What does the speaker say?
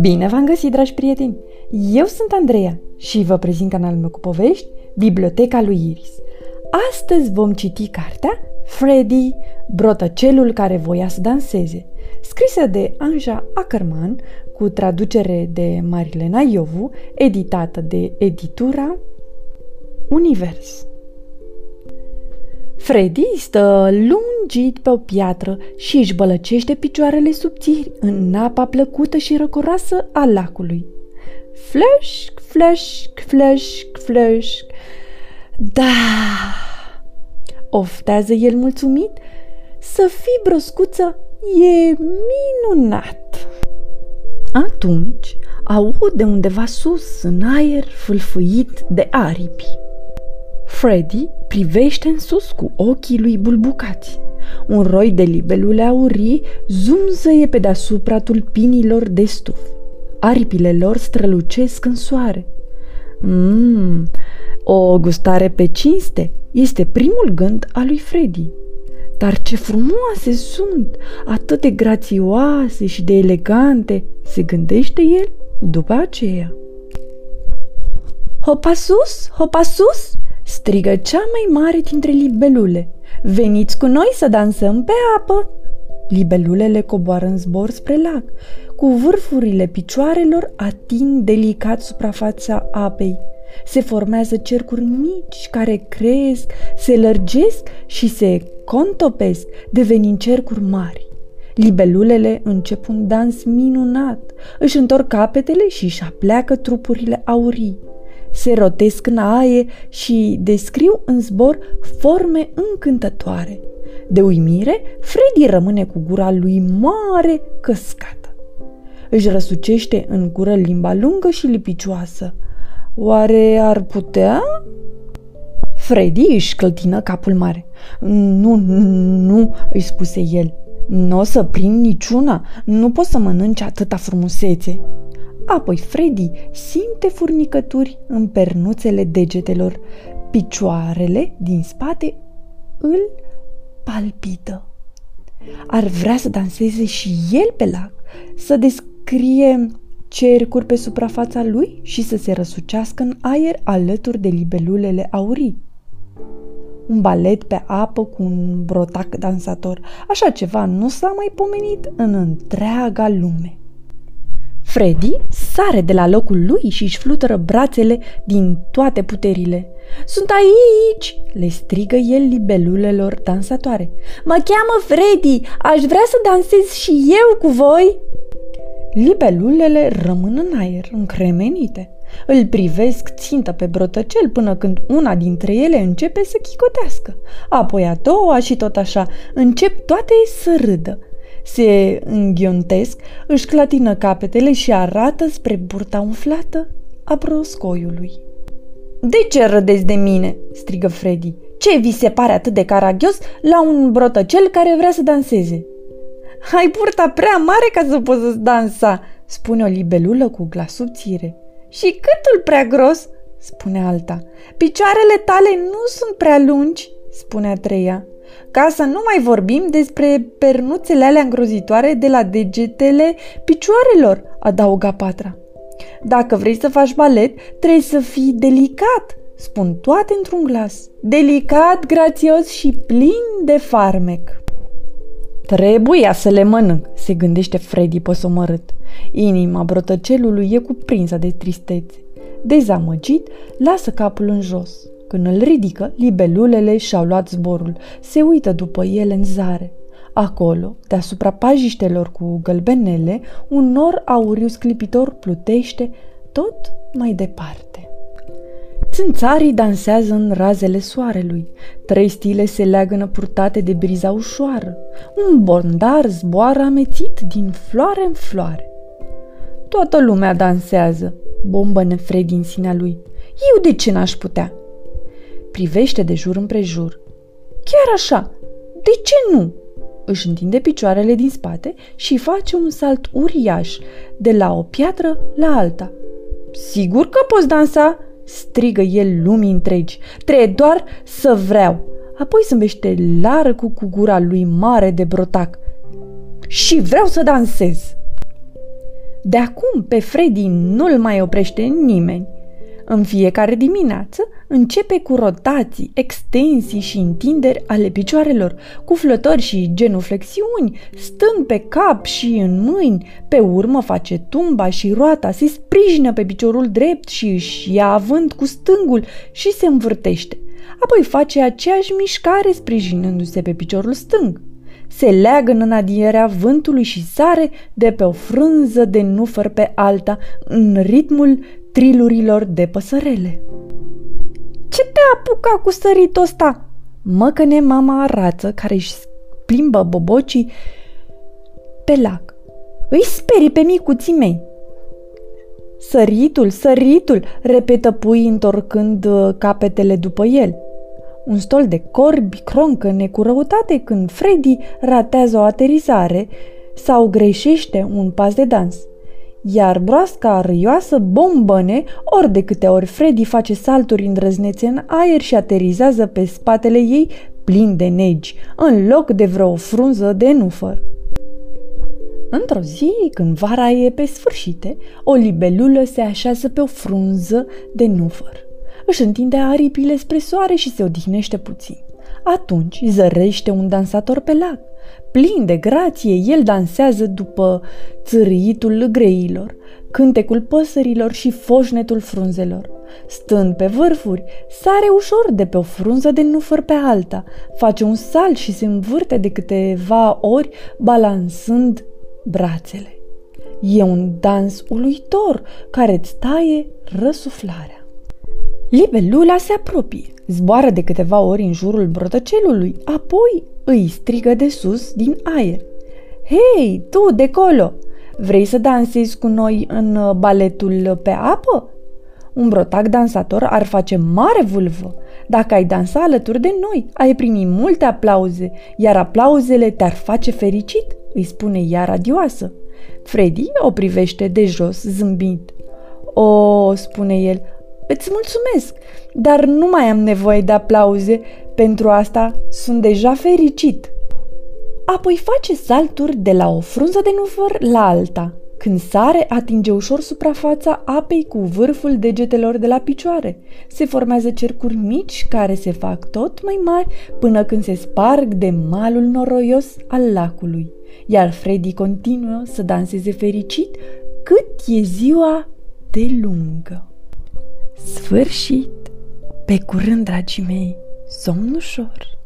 Bine v-am găsit, dragi prieteni! Eu sunt Andreea și vă prezint canalul meu cu povești, Biblioteca lui Iris. Astăzi vom citi cartea Freddy, Brotăcelul care voia să danseze, scrisă de Anja Ackermann, cu traducere de Marilena Iovu, editată de editura Univers. Freddy stă lungit pe o piatră și își bălăcește picioarele subțiri în apa plăcută și răcoroasă a lacului. Flășc, flășc, flășc, flășc. Da! Oftează el mulțumit. Să fii broscuță e minunat! Atunci aud de undeva sus în aer fâlfâit de aripi. Freddy privește în sus cu ochii lui bulbucați. Un roi de libelule aurii zumzăie pe deasupra tulpinilor de stuf. Aripile lor strălucesc în soare. O gustare pe cinste este primul gând al lui Freddy. Dar ce frumoase sunt, atât de grațioase și de elegante, se gândește el după aceea. Hopa sus, hopa sus! Strigă cea mai mare dintre libelule. Veniți cu noi să dansăm pe apă! Libelulele coboară în zbor spre lac. Cu vârfurile picioarelor ating delicat suprafața apei. Se formează cercuri mici care cresc, se lărgesc și se contopesc, devenind cercuri mari. Libelulele încep un dans minunat. Își întorc capetele și își apleacă trupurile aurii. Se rotesc în aer și descriu în zbor forme încântătoare. De uimire, Freddy rămâne cu gura lui mare căscată. Își răsucește în gură limba lungă și lipicioasă. Oare ar putea? Freddy își clătină capul mare. Nu, îi spuse el. Nu o să prind niciuna, nu pot să mănânci atâta frumusețe. Apoi Freddy simte furnicături în pernuțele degetelor. Picioarele din spate îl palpită. Ar vrea să danseze și el pe lac, să descrie cercuri pe suprafața lui și să se răsucească în aer alături de libelulele aurii. Un balet pe apă cu un brotac dansator. Așa ceva nu s-a mai pomenit în întreaga lume. Freddy sare de la locul lui și își flutură brațele din toate puterile. Sunt aici!" le strigă el libelulelor dansatoare. Mă cheamă Freddy! Aș vrea să dansez și eu cu voi!" Libelulele rămân în aer, încremenite. Îl privesc țintă pe brotăcel până când una dintre ele începe să chicotească. Apoi a doua și tot așa. Încep toate să râdă. Se înghiontesc, își clatină capetele și arată spre burta umflată a broscoiului. De ce râdeți de mine?" strigă Freddy. Ce vi se pare atât de caragios la un brotăcel care vrea să danseze?" Ai burta prea mare ca să poți să dansa!" spune o libelulă cu glas subțire. Și câtul prea gros!" spune alta. Picioarele tale nu sunt prea lungi!" spune a treia. Ca să nu mai vorbim despre pernuțele alea îngrozitoare de la degetele picioarelor, adaugă a patra. Dacă vrei să faci balet, trebuie să fii delicat, spun toate într-un glas. Delicat, grațios și plin de farmec. Trebuia să le mănânc, se gândește Freddy posomorât. Inima brotăcelului e cuprinsă de tristețe. Dezamăgit, lasă capul în jos. Când îl ridică, libelulele și-au luat zborul. Se uită după el în zare. Acolo, deasupra pajiștelor cu gălbenele, un nor auriu sclipitor plutește tot mai departe. Țânțarii dansează în razele soarelui. Trei stile se leagănă purtate de briza ușoară. Un bondar zboară amețit din floare în floare. Toată lumea dansează, bombăne Freddy în sinea lui. Eu de ce n-aș putea? Privește de jur împrejur. Chiar așa! De ce nu? Își întinde picioarele din spate și face un salt uriaș de la o piatră la alta. Sigur că poți dansa! Strigă el lumii întregi. Trebuie doar să vreau. apoi zâmbește larg cu gura lui mare de brotac. Și vreau să dansez! De acum pe Freddy nu-l mai oprește nimeni. În fiecare dimineață începe cu rotații, extensii și întinderi ale picioarelor, cu flotări și genuflexiuni, stând pe cap și în mâini, pe urmă face tumba și roata, se sprijină pe piciorul drept și își ia avânt cu stângul și se învârtește. Apoi face aceeași mișcare sprijinându-se pe piciorul stâng. Se leagă în adierea vântului și sare de pe o frunză de nufăr pe alta în ritmul trilurilor de păsărele. Ce te apuca cu săritul ăsta? Măcăne mama rață care își plimbă bobocii pe lac. Îi sperii pe micuții mei. Săritul, repetă puii întorcând capetele după el. Un stol de corbi croncăne cu răutate când Freddy ratează o aterizare sau greșește un pas de dans, iar broasca râioasă bombăne ori de câte ori Freddy face salturi îndrăznețe în aer și aterizează pe spatele ei plin de negi, în loc de vreo frunză de nufăr. Într-o zi, când vara e pe sfârșite, o libelulă se așează pe o frunză de nufăr. Își întinde aripile spre soare și se odihnește puțin. Atunci zărește un dansator pe lac. Plin de grație, el dansează după țâritul greilor, cântecul păsărilor și foșnetul frunzelor. Stând pe vârfuri, sare ușor de pe o frunză de nufăr pe alta, face un salt și se învârte de câteva ori, balansând brațele. E un dans uluitor care îți taie răsuflarea. Libelula se apropie, zboară de câteva ori în jurul brotăcelului, apoi îi strigă de sus din aer. Hei, tu de colo, vrei să dansezi cu noi în baletul pe apă? Un brotac dansator ar face mare vâlvă. Dacă ai dansa alături de noi, ai primi multe aplauze, iar aplauzele te-ar face fericit, îi spune ea radioasă. Freddy o privește de jos zâmbind. O, spune el, îți mulțumesc, dar nu mai am nevoie de aplauze, pentru asta sunt deja fericit. Apoi face salturi de la o frunză de nufăr la alta. Când sare, atinge ușor suprafața apei cu vârful degetelor de la picioare. Se formează cercuri mici care se fac tot mai mari până când se sparg de malul noroios al lacului. Iar Freddy continuă să danseze fericit cât e ziua de lungă. Sfârșit! Pe curând, dragii mei, somn ușor!